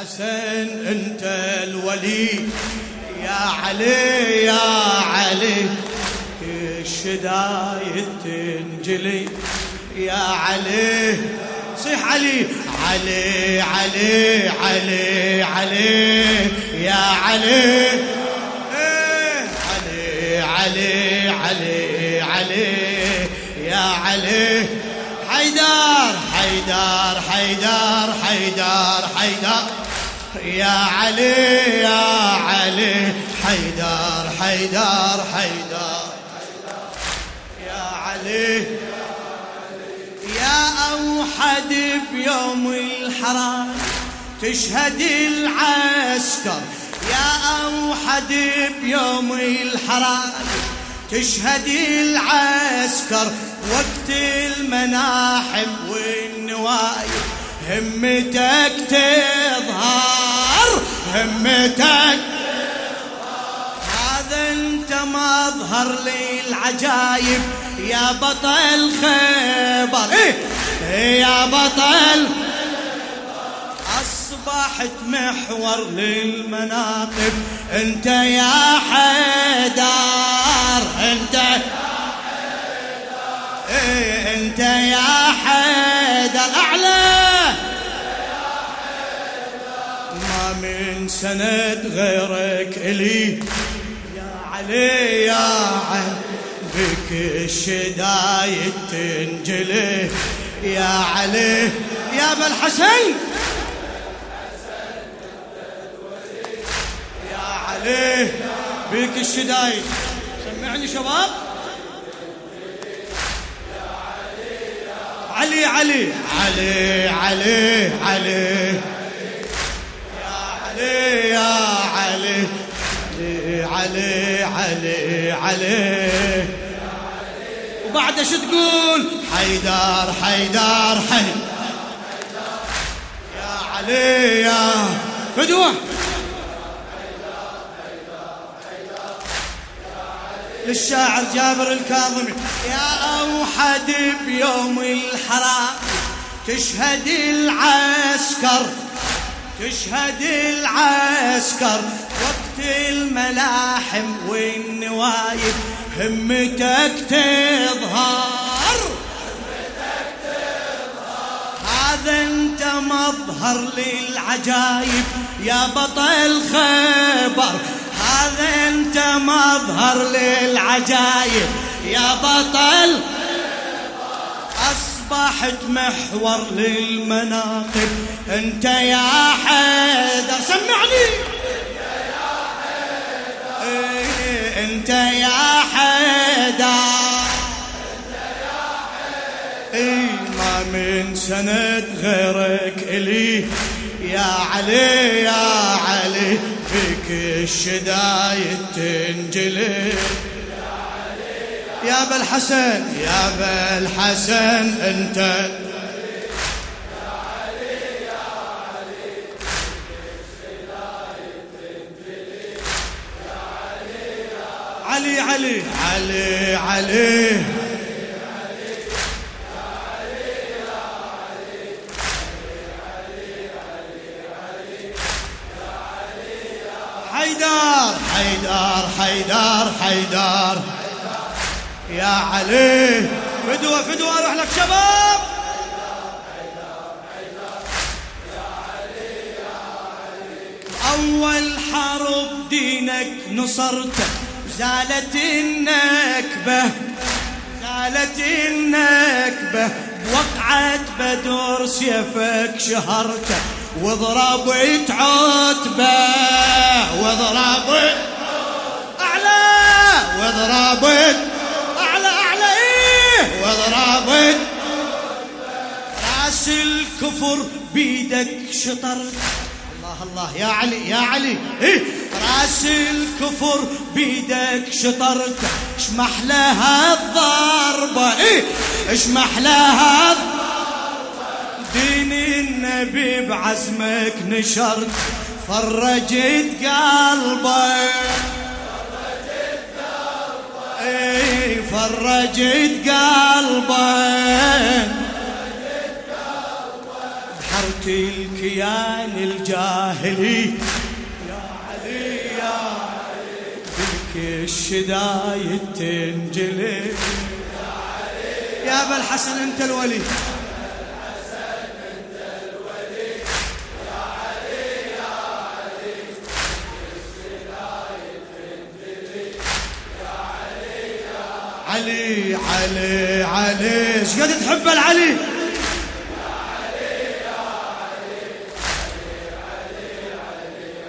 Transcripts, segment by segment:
حسين انت الولي يا علي يا علي الشدايد تنجلي يا علي صيح علي علي علي علي علي يا علي علي علي علي علي يا علي حيدار حيدار حيدار حيدار حيدار يا علي يا علي حيدار حيدار حيدار يا علي يا أوحد بيوم الحرام تشهد العسكر يا أوحد بيوم الحرام تشهد العسكر وقت المناحب والنوايب همتك تظهر همتك هذا انت مظهر للعجايب يا بطل خيبر إيه يا بطل أصبحت محور للمناقب انت يا حيدار انت يا حيدار إيه انت يا حيدار أعلى ما من سند غيرك إلي يا علي يا علي بك الشدايد تنجلي يا علي يا أبا الحسين يا علي بك الشدايد سمعني شباب علي علي علي علي علي يا علي علي علي علي وبعد شو تقول حيدار حيدار حيدار يا علي يا فدوة للشاعر جابر الكاظمي يا أوحد بيوم الحرام تشهد العسكر تشهد العسكر وقت الملاحم والنوايب همتك تظهر همتك تظهر هذا انت مظهر للعجايب يا بطل خبر هذا انت مظهر للعجايب يا بطل أصبحت محور للمناقب أنت يا حيدر سمعني أنت يا حيدر ما من سند غيرك إلي يا علي يا علي فيك الشدايد تنجلي يا أبا الحسن يا أبا الحسن أنت يا علي يا علي الشدايد تنجلي يا علي يا علي علي علي يا علي يا علي علي علي علي حيدار حيدار حيدار حيدار يا علي فدوة فدوة اروح لك شباب يا علي يا علي اول حرب دينك نصرته زالت النكبة زالت النكبة بوقعة بدر سيفك شهرته وضربت عتبة وضربت اعلى وضربت وضربت راس الكفر بيدك شطر الله الله يا علي يا علي إيه؟ راس الكفر بيدك شطرت اشمح لها الضربة إيه؟ اشمح لها دين النبي بعزمك نشرت فرجت قلبك فرجت قلبك بحرب عشت الكيان الجاهلي يا علي يا علي، تلك الشدايد تنجلي يا علي يا أبا الحسن أنت الولي، علي علي علي شقد تحب العلي يا علي يا علي، علي علي علي يا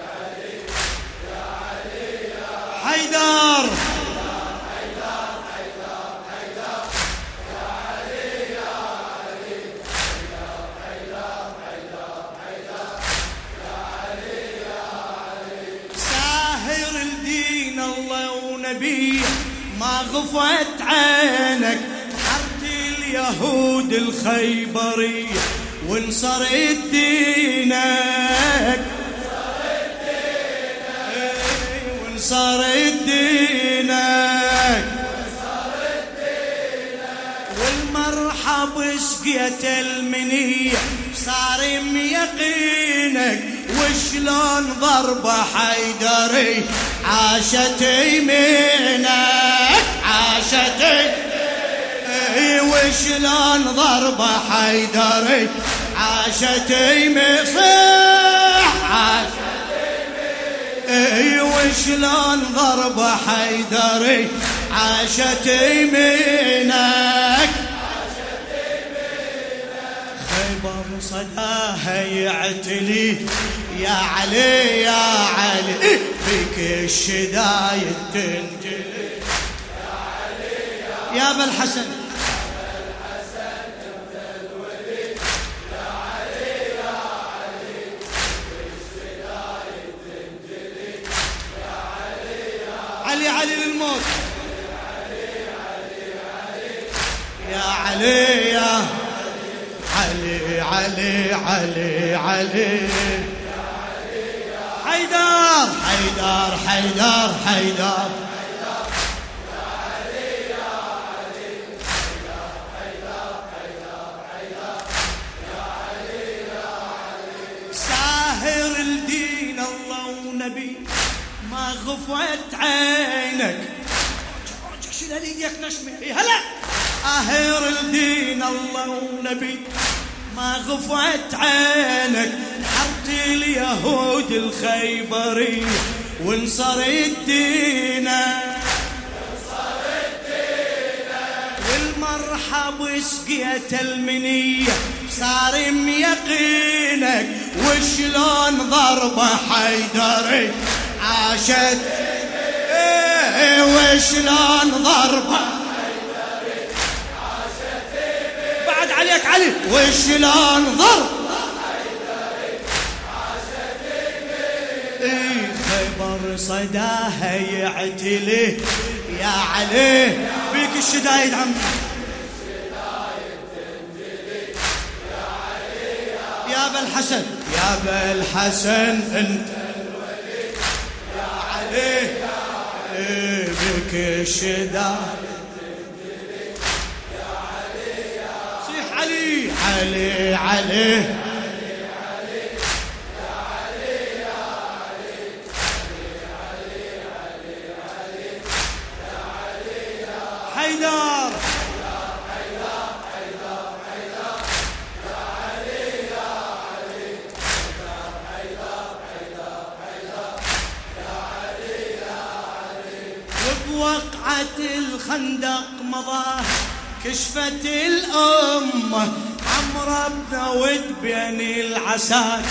علي يا حيدر، حيدر حيدر حيدر يا علي يا علي، حيدر حيدر حيدر حيدر يا علي يا علي، ساهر الدين الله ونبيه ما غفت عينك، حرت اليهود الخيبرية وانصرت دينك، وانصرت دينك، والمرحب سقيت المنية صارم يقينك، وشلون ضربة حيدري عاشت يمينك، عاشت يمينك، وشلون ضربة حيدري عاشت يمينك، عاشت يمينك، وشلون ضربة حيدري عاشت يمينك، خيبر صداها يعتلي يا علي يا علي، فيك الشدايد تنجلي يا علي يا أبا الحسن، يا أبا الحسن أنت الولي يا علي يا علي، فيك الشدايد تنجلي يا علي يا علي، علي علي للموت علي علي علي يا علي يا علي، علي علي علي حيدر، حيدر حيدر حيدر يا علي يا علي، حيدر حيدر حيدر يا علي يا علي، ساهر الدين الله ونبي ما غفت عينك، شيل هديك نشمي هلا، ساهر الدين الله ونبي ما غفت عينك، حرت اليهود الخيبرية وانصرت دينك، وانصرت دينك، والمرحب سقيت المنية صارم يقينك، وشلون ضربة حيدري عاشت، وشلون ضربة عليك علي، وشلون ضرب خيبر صداها يعتلي يا علي، بيك الشدايد عمي، الشدايد تنجلي يا علي يا أبا الحسن، يا أبا الحسن أنت الولي يا علي يا علي، بيك الشدايد علي علي يا علي يا علي يا علي، علي علي علي يا علي يا حيدر، حيدر حيدر حيدر يا علي يا علي، حيدر حيدر حيدر يا علي يا علي، وبوقعة الخندق مضى كشفت الأمة، ربنا ود بين العساك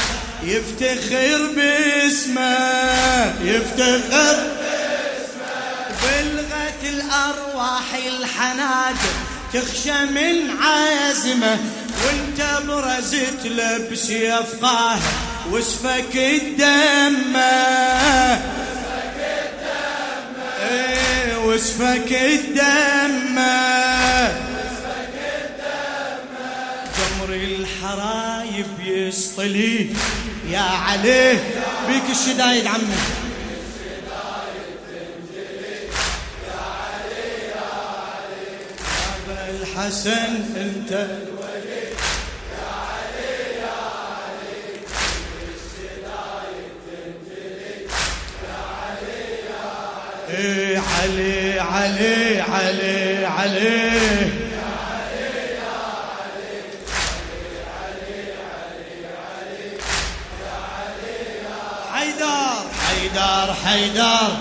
يفتخر باسمه، يفتخر باسمه، بلغت الأرواح الحناجر تخشى من عزمه، وانت برزت لبس يفقاه وسفك الدمه، وسفك الدمه، الحرايب يسطلي يا علي، بيك الشدايد عمي، الشدايد تنجلي يا علي يا علي، أبا الحسن أنت الولي يا علي يا علي، علي علي علي علي علي حيدار حيدار حيدار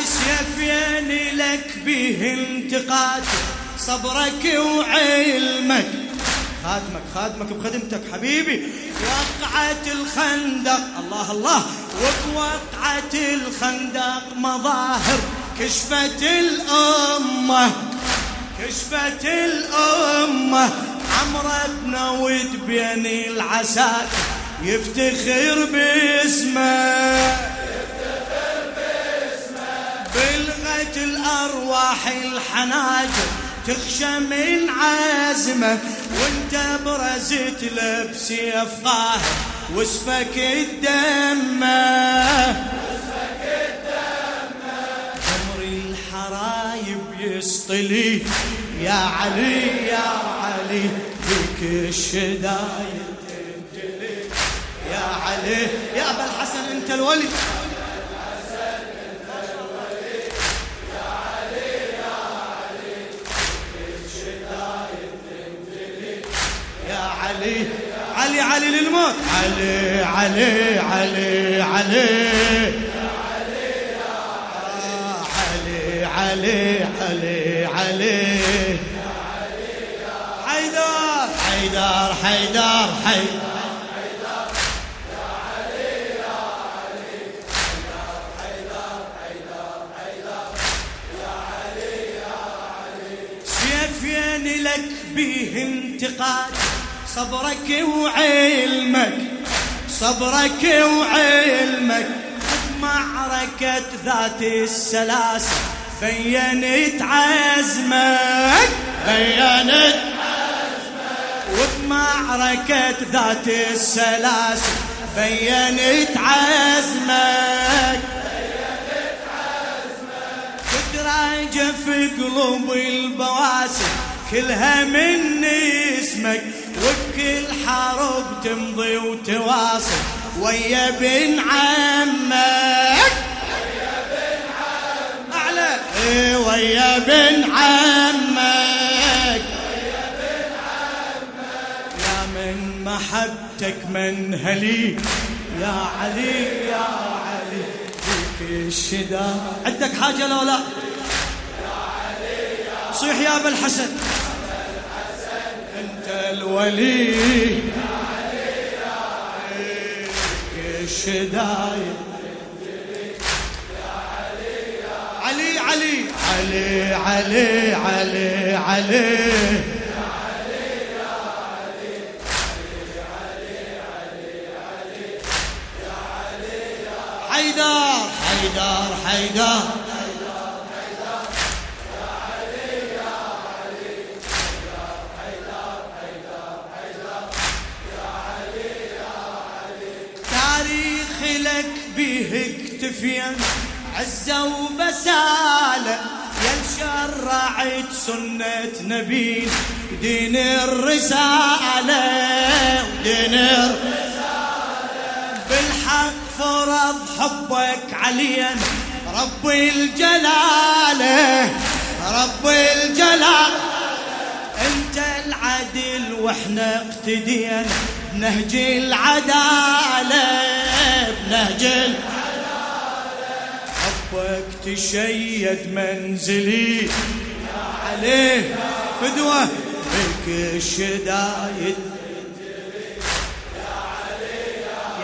شفيني لك به انتقاد صبرك وعلمك خادمك بخدمتك حبيبي وقعت الخندق الله الله وقعت الخندق مظاهر كشفت الأمة عمرتنا ود بين العساكر يفتخر باسمه بلغت الأرواح الحناجر تخشى من عزمه وانت برزت لبسي أفقاه وصفك الدمه جمر الحرايب يسطلي يا علي يا علي فيك الشدايد تنجلي يا علي يا أبا الحسن انت الولي علي علي علي للموت علي علي علي علي علي علي علي علي حيدار حيدار حيدار حيدار سيفيني لك به انتقاد صبرك وعلمك معركة ذات السلاسل بينت عزمك وبمعركة ذات السلاسل بينت عزمك تدرج في قلوب البواسل كلها مني اسمك وكل حرب تمضي وتواصل ويا بن عمك أعلى ويا بن عمك يا من محبتك منهلي يا علي فيك الشدة عندك حاجة لو لا صيح يا أبا الحسن الولي الشدايد علي علي علي علي علي علي حيدار عزة وبسالة يل شرعت سنة نبينا دين الرسالة بالحق فرض حبك علينا رب الجلال انت العدل واحنا اقتدينا بنهج العدالة وقت شيد منزلي عليه فدوة بك الشدايد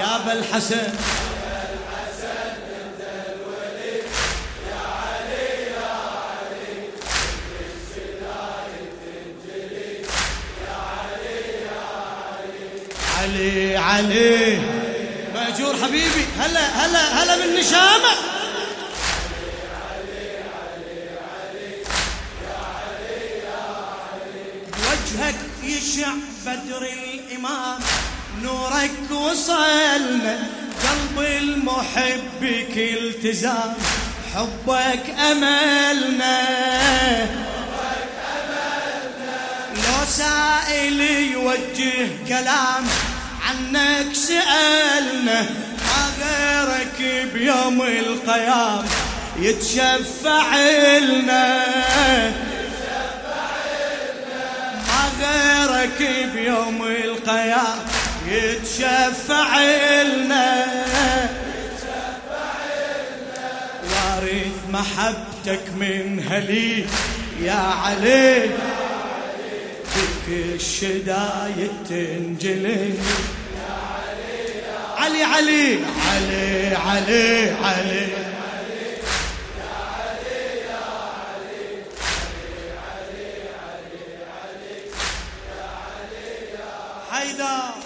يا أبا الحسن انت الولي يا علي بك الشدايد تنجلي يا علي مأجور حبيبي هلا من نشامك يشع بدر الإمام نورك وصلنا قلب المحب كالتزام حبك أملنا وجه كلام عنك سألنا، ما غيرك بيوم القيامة يتشفع لنا، ما غيرك بيوم القيامة يتشفع لنا، وارث محبتك من هلي يا علي، فيك الشدايد تنجلي علي علي علي علي علي يا علي.